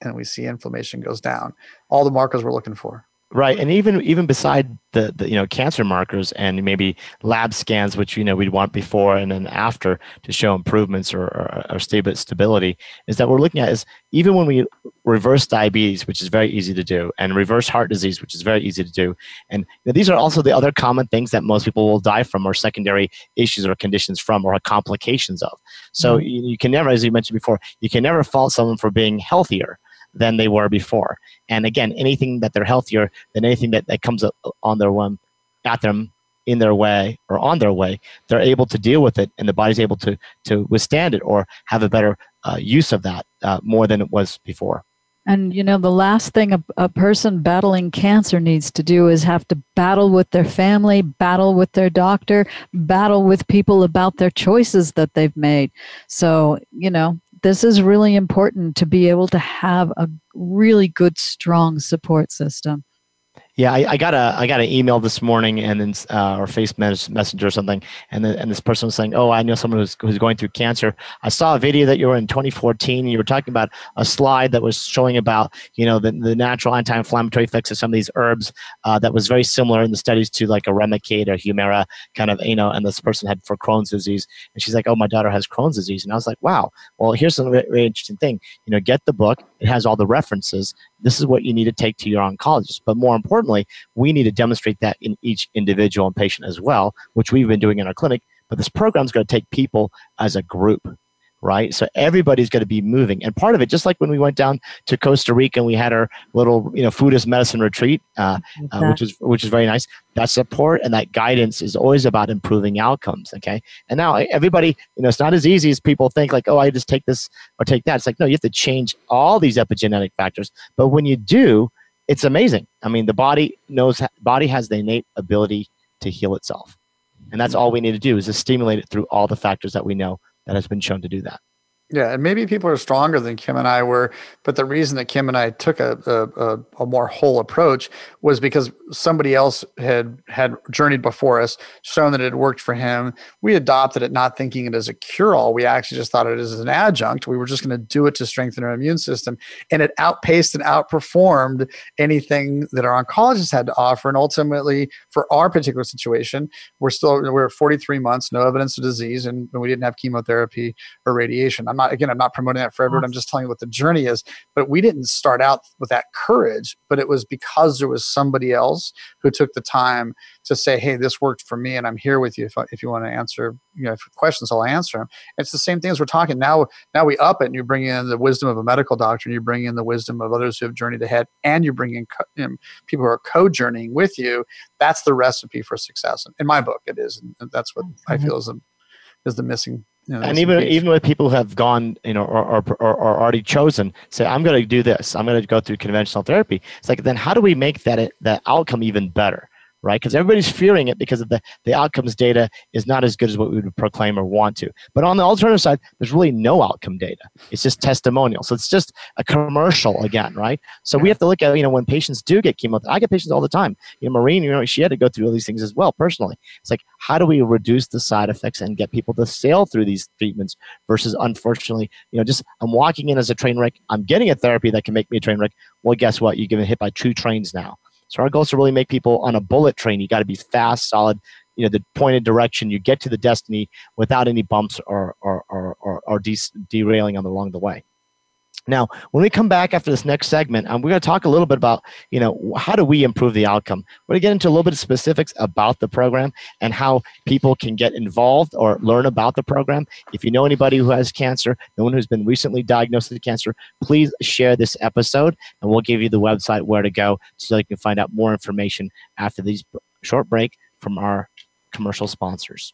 and we see inflammation goes down. All the markers we're looking for. Right, and even beside the cancer markers and maybe lab scans, which we'd want before and then after to show improvements or stability, is that we're looking at is even when we reverse diabetes, which is very easy to do, and reverse heart disease, which is very easy to do, and these are also the other common things that most people will die from, or secondary issues or conditions from, or complications of. So you can never, as you mentioned before, you can never fault someone for being healthier than they were before. And again, anything that they're healthier than anything that comes up on their one, at them, in their way, or on their way, they're able to deal with it, and the body's able to withstand it or have a better use of that more than it was before. And, the last thing a person battling cancer needs to do is have to battle with their family, battle with their doctor, battle with people about their choices that they've made. So, this is really important to be able to have a really good, strong support system. Yeah, I got an email this morning and then or Facebook Messenger or something, and this person was saying, "Oh, I know someone who's going through cancer. I saw a video that you were in 2014, and you were talking about a slide that was showing about the natural anti-inflammatory effects of some of these herbs that was very similar in the studies to like a Remicade or Humira kind of And this person had for Crohn's disease, and she's like, "Oh, my daughter has Crohn's disease," and I was like, "Wow, well, here's some really interesting thing. Get the book. It has all the references. This is what you need to take to your oncologist. But more importantly, we need to demonstrate that in each individual and patient as well, which we've been doing in our clinic. But this program is going to take people as a group, right? So everybody's going to be moving. And part of it, just like when we went down to Costa Rica and we had our little, foodist medicine retreat, exactly. which is very nice. That support and that guidance is always about improving outcomes, okay? And now everybody, it's not as easy as people think, like, oh, I just take this or take that. It's like, no, you have to change all these epigenetic factors. But when you do, it's amazing. I mean, the body has the innate ability to heal itself. And that's all we need to do is to stimulate it through all the factors that we know that has been shown to do that. Yeah, and maybe people are stronger than Kim and I were, but the reason that Kim and I took a more whole approach was because somebody else had journeyed before us, shown that it had worked for him. We adopted it not thinking it as a cure-all. We actually just thought it as an adjunct. We were just going to do it to strengthen our immune system, and it outpaced and outperformed anything that our oncologists had to offer. And ultimately, for our particular situation, we're at 43 months, no evidence of disease, and we didn't have chemotherapy or radiation. I'm not promoting that for everyone. I'm just telling you what the journey is. But we didn't start out with that courage, but it was because there was somebody else who took the time to say, hey, this worked for me, and I'm here with you. If you want to answer questions, I'll answer them. It's the same thing as we're talking. Now we up it, and you bring in the wisdom of a medical doctor, and you bring in the wisdom of others who have journeyed ahead, and you bring in people who are co-journeying with you. That's the recipe for success. In my book, it is. And that's what I feel is the missing part. And even with people who have gone, or already chosen, say, I'm going to do this. I'm going to go through conventional therapy. It's like, then how do we make that outcome even better, right? Because everybody's fearing it because of the outcomes data is not as good as what we would proclaim or want to. But on the alternative side, there's really no outcome data. It's just testimonial. So it's just a commercial again, right? So we have to look at, when patients do get chemotherapy. I get patients all the time. Maureen, she had to go through all these things as well personally. It's like, how do we reduce the side effects and get people to sail through these treatments versus, unfortunately, just I'm walking in as a train wreck. I'm getting a therapy that can make me a train wreck. Well, guess what? You're getting hit by two trains now. So our goal is to really make people on a bullet train. You got to be fast, solid, the pointed direction. You get to the destiny without any bumps or derailing along the way. Now, when we come back after this next segment, we're going to talk a little bit about, how do we improve the outcome? We're going to get into a little bit of specifics about the program and how people can get involved or learn about the program. If you know anybody who has cancer, no one who's been recently diagnosed with cancer, please share this episode, and we'll give you the website where to go so you can find out more information after this short break from our commercial sponsors.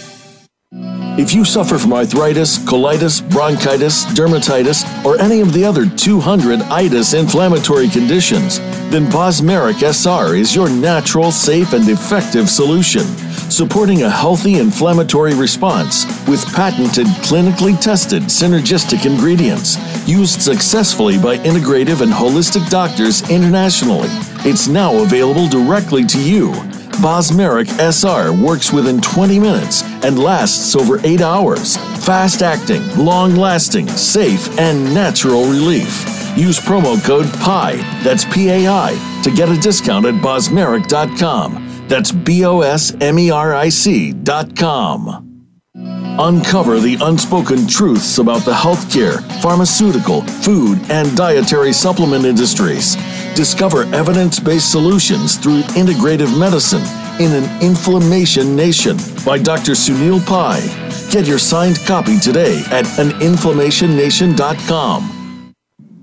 If you suffer from arthritis, colitis, bronchitis, dermatitis, or any of the other 200 itis inflammatory conditions, then Bosmeric SR is your natural, safe, and effective solution, supporting a healthy inflammatory response with patented, clinically tested, synergistic ingredients used successfully by integrative and holistic doctors internationally. It's now available directly to you. Bosmeric SR works within 20 minutes and lasts over 8 hours. Fast-acting, long-lasting, safe, and natural relief. Use promo code PAI, that's P-A-I, to get a discount at Bosmeric.com. That's Bosmeric.com. Uncover the unspoken truths about the healthcare, pharmaceutical, food, and dietary supplement industries. Discover evidence-based solutions through integrative medicine in An Inflammation Nation by Dr. Sunil Pai. Get your signed copy today at aninflammationnation.com.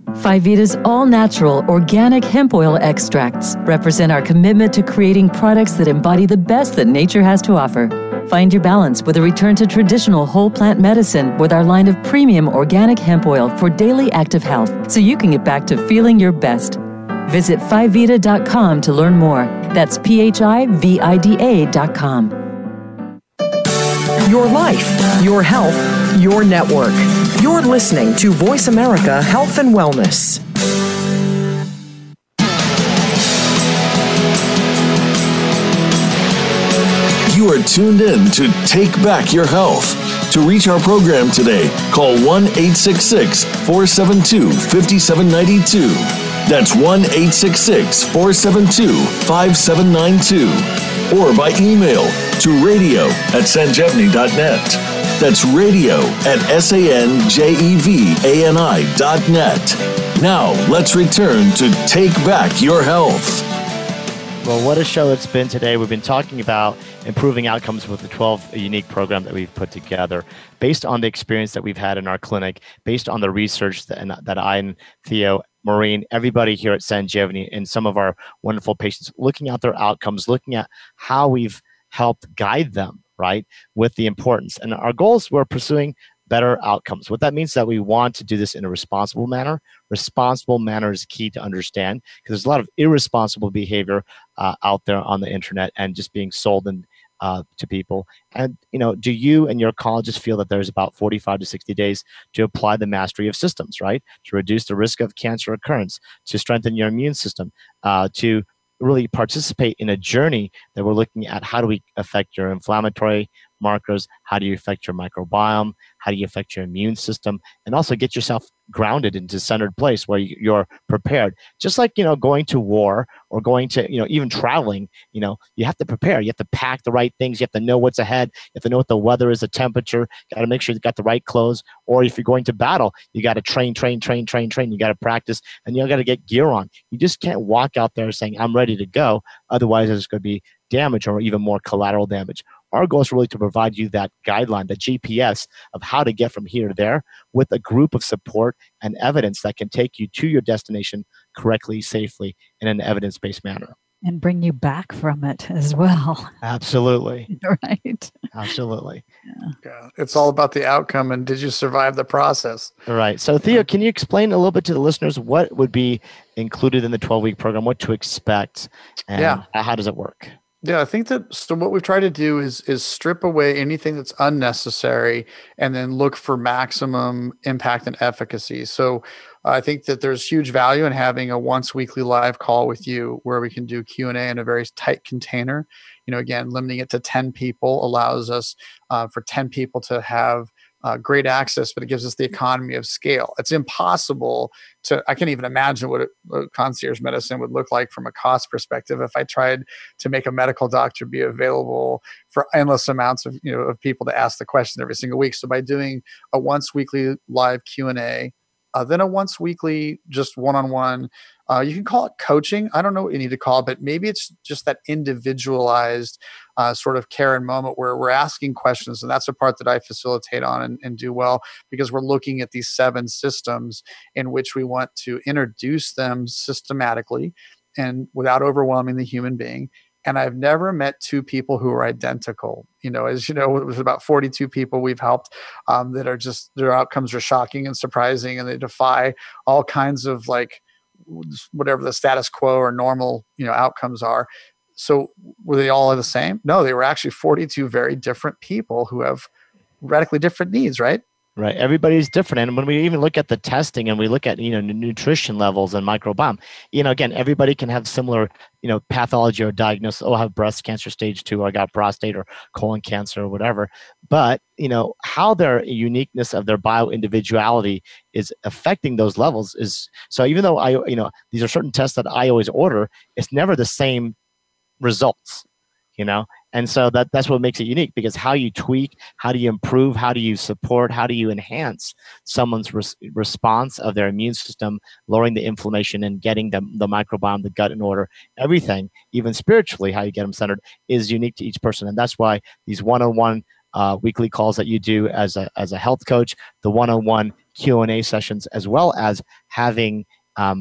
PhiVida's all-natural organic hemp oil extracts represent our commitment to creating products that embody the best that nature has to offer. Find your balance with a return to traditional whole plant medicine with our line of premium organic hemp oil for daily active health, so you can get back to feeling your best. Visit PhiVida.com to learn more. That's PhiVida.com. Your life, your health, your network. You're listening to Voice America Health and Wellness. You are tuned in to Take Back Your Health. To reach our program today, call 1-866-472-5792. That's 1-866-472-5792. Or by email to radio@sanjevani.net. That's radio@sanjevani.net. Now, let's return to Take Back Your Health. Well, what a show it's been today. We've been talking about improving outcomes with the 12 unique program that we've put together based on the experience that we've had in our clinic, based on the research that I and Theo, Maureen, everybody here at Sanjevani and some of our wonderful patients, looking at their outcomes, looking at how we've helped guide them, right, with the importance. And our goals, we're pursuing better outcomes. What that means is that we want to do this in a responsible manner. Responsible manner is key to understand, because there's a lot of irresponsible behavior out there on the internet and just being sold and to people. And, you know, do you and your colleagues feel that there's about 45 to 60 days to apply the mastery of systems, right? To reduce the risk of cancer occurrence, to strengthen your immune system, to really participate in a journey that we're looking at how do we affect your inflammatory markers, how do you affect your microbiome, how do you affect your immune system, and also get yourself grounded into centered place where you're prepared. Just like, you know, going to war or going to, you know, even traveling, you know, you have to prepare. You have to pack the right things. You have to know what's ahead. You have to know what the weather is, the temperature. You got to make sure you got the right clothes. Or if you're going to battle, you got to train. You got to practice, and you got to get gear on. You just can't walk out there saying, I'm ready to go. Otherwise, there's going to be damage or even more collateral damage. Our goal is really to provide you that guideline, the GPS of how to get from here to there with a group of support and evidence that can take you to your destination correctly, safely, in an evidence-based manner. And bring you back from it as well. Absolutely. Right. Absolutely. Yeah. Yeah. It's all about the outcome, and did you survive the process? All right. So Theo, can you explain a little bit to the listeners what would be included in the 12-week program, what to expect, and how does it work? Yeah, I think that what we've tried to do is strip away anything that's unnecessary and then look for maximum impact and efficacy. So I think that there's huge value in having a once weekly live call with you where we can do Q&A in a very tight container. You know, again, limiting it to 10 people allows us for 10 people to have great access, but it gives us the economy of scale. It's impossible to, I can't even imagine what concierge medicine would look like from a cost perspective if I tried to make a medical doctor be available for endless amounts of, you know, of people to ask the question every single week. So by doing a once weekly live Q&A, then a once weekly, just one-on-one. You can call it coaching. I don't know what you need to call it, but maybe it's just that individualized sort of care and moment where we're asking questions. And that's the part that I facilitate on and do well, because we're looking at these 7 systems in which we want to introduce them systematically and without overwhelming the human being. And I've never met 2 people who are identical. You know, as you know, it was about 42 people we've helped that are just, their outcomes are shocking and surprising, and they defy all kinds of like whatever the status quo or normal, you know, outcomes are. So were they all the same? No, they were actually 42 very different people who have radically different needs, right? Right. Everybody's different. And when we even look at the testing and we look at, you know, nutrition levels and microbiome, you know, again, everybody can have similar, you know, pathology or diagnosis. Oh, I have breast cancer stage 2, or I got prostate or colon cancer or whatever. But, you know, how their uniqueness of their bioindividuality is affecting those levels is, so even though I, you know, these are certain tests that I always order, it's never the same results, you know? And so that's what makes it unique, because how you tweak, how do you improve, how do you support, how do you enhance someone's response of their immune system, lowering the inflammation and getting the microbiome, the gut in order, everything, even spiritually, how you get them centered is unique to each person. And that's why these one-on-one weekly calls that you do as a health coach, the one-on-one Q&A sessions, as well as having in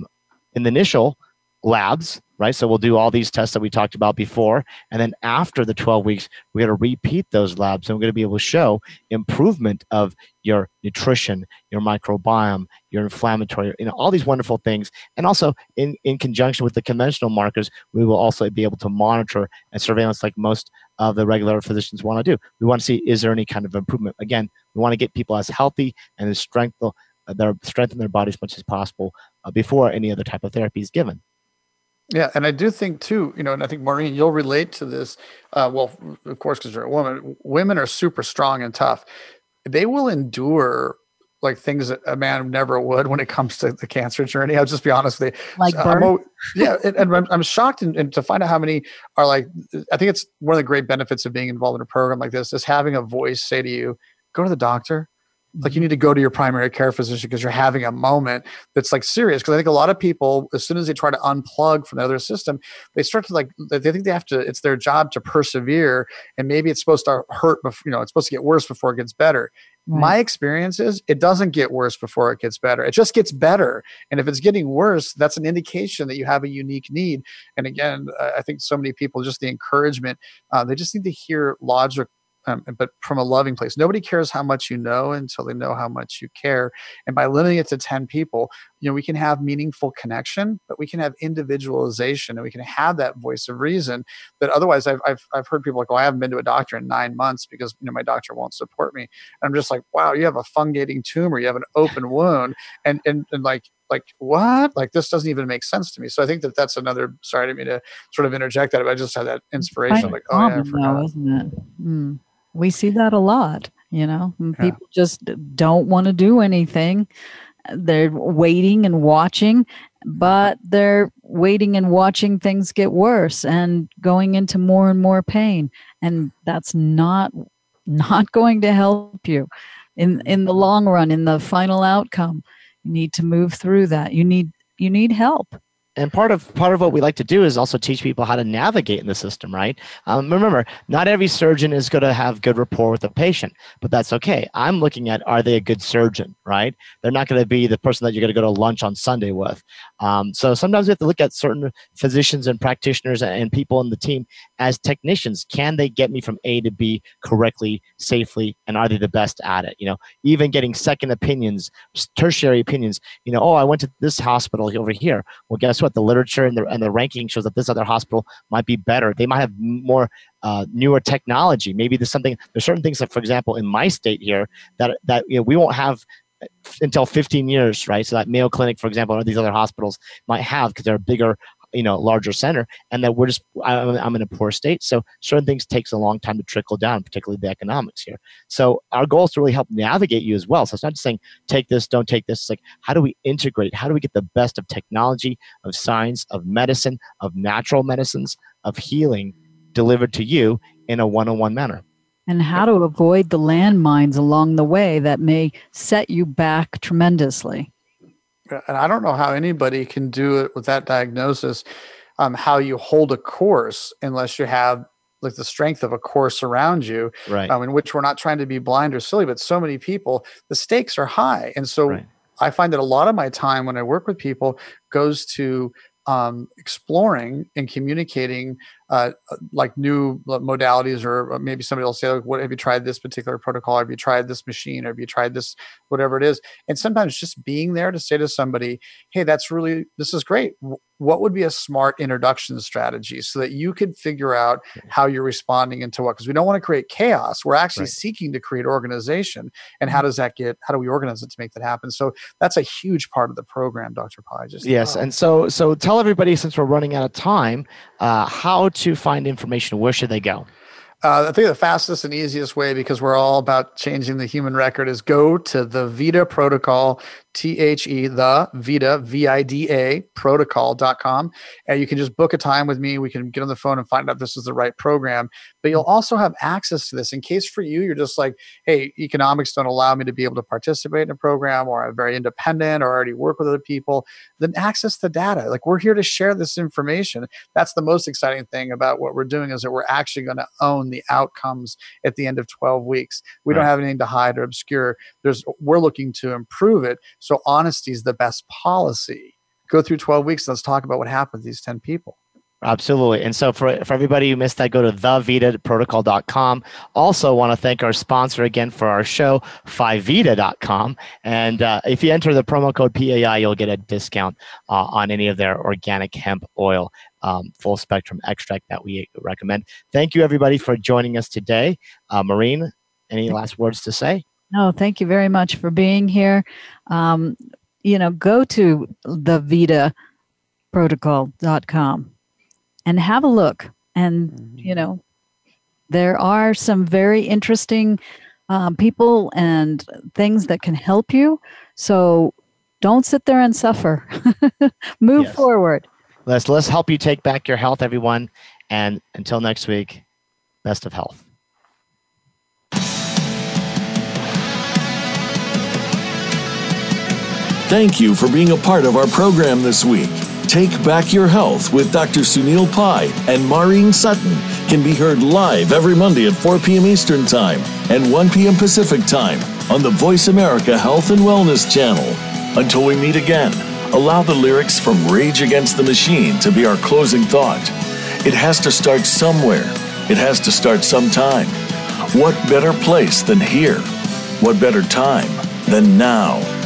the initial labs, right? So we'll do all these tests that we talked about before. And then after the 12 weeks, we're going to repeat those labs, and we're going to be able to show improvement of your nutrition, your microbiome, your inflammatory, you know, all these wonderful things. And also in conjunction with the conventional markers, we will also be able to monitor and surveillance like most of the regular physicians want to do. We want to see, is there any kind of improvement? Again, we want to get people as healthy and as strengthen their body as much as possible before any other type of therapy is given. Yeah. And I do think too, you know, and I think Maureen, you'll relate to this. Well, of course, because you're a woman, women are super strong and tough. They will endure like things that a man never would when it comes to the cancer journey. I'll just be honest with you. Like yeah. And I'm shocked and to find out how many are like, I think it's one of the great benefits of being involved in a program like this is having a voice say to you, go to the doctor. Like you need to go to your primary care physician because you're having a moment that's like serious. Because I think a lot of people, as soon as they try to unplug from the other system, they start to like, they think they have to, it's their job to persevere. And maybe it's supposed to hurt, you know, it's supposed to get worse before it gets better. Right. My experience is it doesn't get worse before it gets better. It just gets better. And if it's getting worse, that's an indication that you have a unique need. And again, I think so many people, just the encouragement, they just need to hear logic. But from a loving place. Nobody cares how much you know until they know how much you care. And by limiting it to 10 people, you know, we can have meaningful connection, but we can have individualization, and we can have that voice of reason. But otherwise, I've heard people like, oh, I haven't been to a doctor in 9 months because, you know, my doctor won't support me. And I'm just like, wow, you have a fungating tumor, you have an open wound, and like what? Like this doesn't even make sense to me. So I think that that's another. Sorry to me to sort of interject that, but I just had that inspiration. Like, oh yeah, I forgot. Now, isn't it? Mm. We see that a lot, you know, people just don't want to do anything. They're waiting and watching, but they're waiting and watching things get worse and going into more and more pain. And that's not going to help you in the long run, in the final outcome. You need to move through that. You need help. And part of what we like to do is also teach people how to navigate in the system, right? Remember, not every surgeon is going to have good rapport with a patient, but that's okay. I'm looking at, are they a good surgeon, right? They're not going to be the person that you're going to go to lunch on Sunday with. So sometimes we have to look at certain physicians and practitioners and people in the team as technicians. Can they get me from A to B correctly, safely, and are they the best at it? You know, even getting second opinions, tertiary opinions, you know, oh, I went to this hospital over here. Well, guess what? The literature and the ranking shows that this other hospital might be better. They might have more newer technology. Maybe there's certain things that, for example, in my state here that you know, we won't have until 15 years, right? So that Mayo Clinic, for example, or these other hospitals might have because they're a bigger, you know, larger center, and that we're just, I'm in a poor state. So certain things takes a long time to trickle down, particularly the economics here. So our goal is to really help navigate you as well. So it's not just saying, take this, don't take this. It's like, how do we integrate? How do we get the best of technology, of science, of medicine, of natural medicines, of healing delivered to you in a one-on-one manner? And how to avoid the landmines along the way that may set you back tremendously. and I don't know how anybody can do it with that diagnosis, how you hold a course unless you have like the strength of a course around you, right? In which we're not trying to be blind or silly, but so many people, the stakes are high. And so right. I find that a lot of my time when I work with people goes to exploring and communicating like new modalities, or maybe somebody will say, what, have you tried this particular protocol? Have you tried this machine? Have you tried this, whatever it is? And sometimes just being there to say to somebody, hey, this is great. What would be a smart introduction strategy so that you could figure out how you're responding and to what? Because we don't want to create chaos. We're actually right. seeking to create organization. And how do we organize it to make that happen? So that's a huge part of the program, Dr. Pai. Yes. And so tell everybody, since we're running out of time, how to find information. Where should they go? I think the fastest and easiest way, because we're all about changing the human record, is go to thevita protocol, T-H-E, the Vida, V-I-D-A, protocol.com. And you can just book a time with me. We can get on the phone and find out if this is the right program. But you'll also have access to this in case for you, you're just like, hey, economics don't allow me to be able to participate in a program, or I'm very independent, or I already work with other people. Then access the data. Like, we're here to share this information. That's the most exciting thing about what we're doing, is that we're actually going to own the outcomes at the end of 12 weeks. We right. don't have anything to hide or obscure. We're looking to improve it. So honesty is the best policy. Go through 12 weeks. Let's talk about what happened to these 10 people. Absolutely. And so for everybody who missed that, go to thevitaprotocol.com. Also want to thank our sponsor again for our show, PhiVida.com. And if you enter the promo code PAI, you'll get a discount on any of their organic hemp oil, full spectrum extract that we recommend. Thank you, everybody, for joining us today. Maureen, any last words to say? No, thank you very much for being here. Go to thevitaprotocol.com. And have a look. And, there are some very interesting people and things that can help you. So don't sit there and suffer. Move yes. forward. Let's help you take back your health, everyone. And until next week, best of health. Thank you for being a part of our program this week. Take Back Your Health with Dr. Sunil Pai and Maureen Sutton can be heard live every Monday at 4 p.m. Eastern Time and 1 p.m. Pacific Time on the Voice America Health and Wellness Channel. Until we meet again, allow the lyrics from Rage Against the Machine to be our closing thought. It has to start somewhere. It has to start sometime. What better place than here? What better time than now?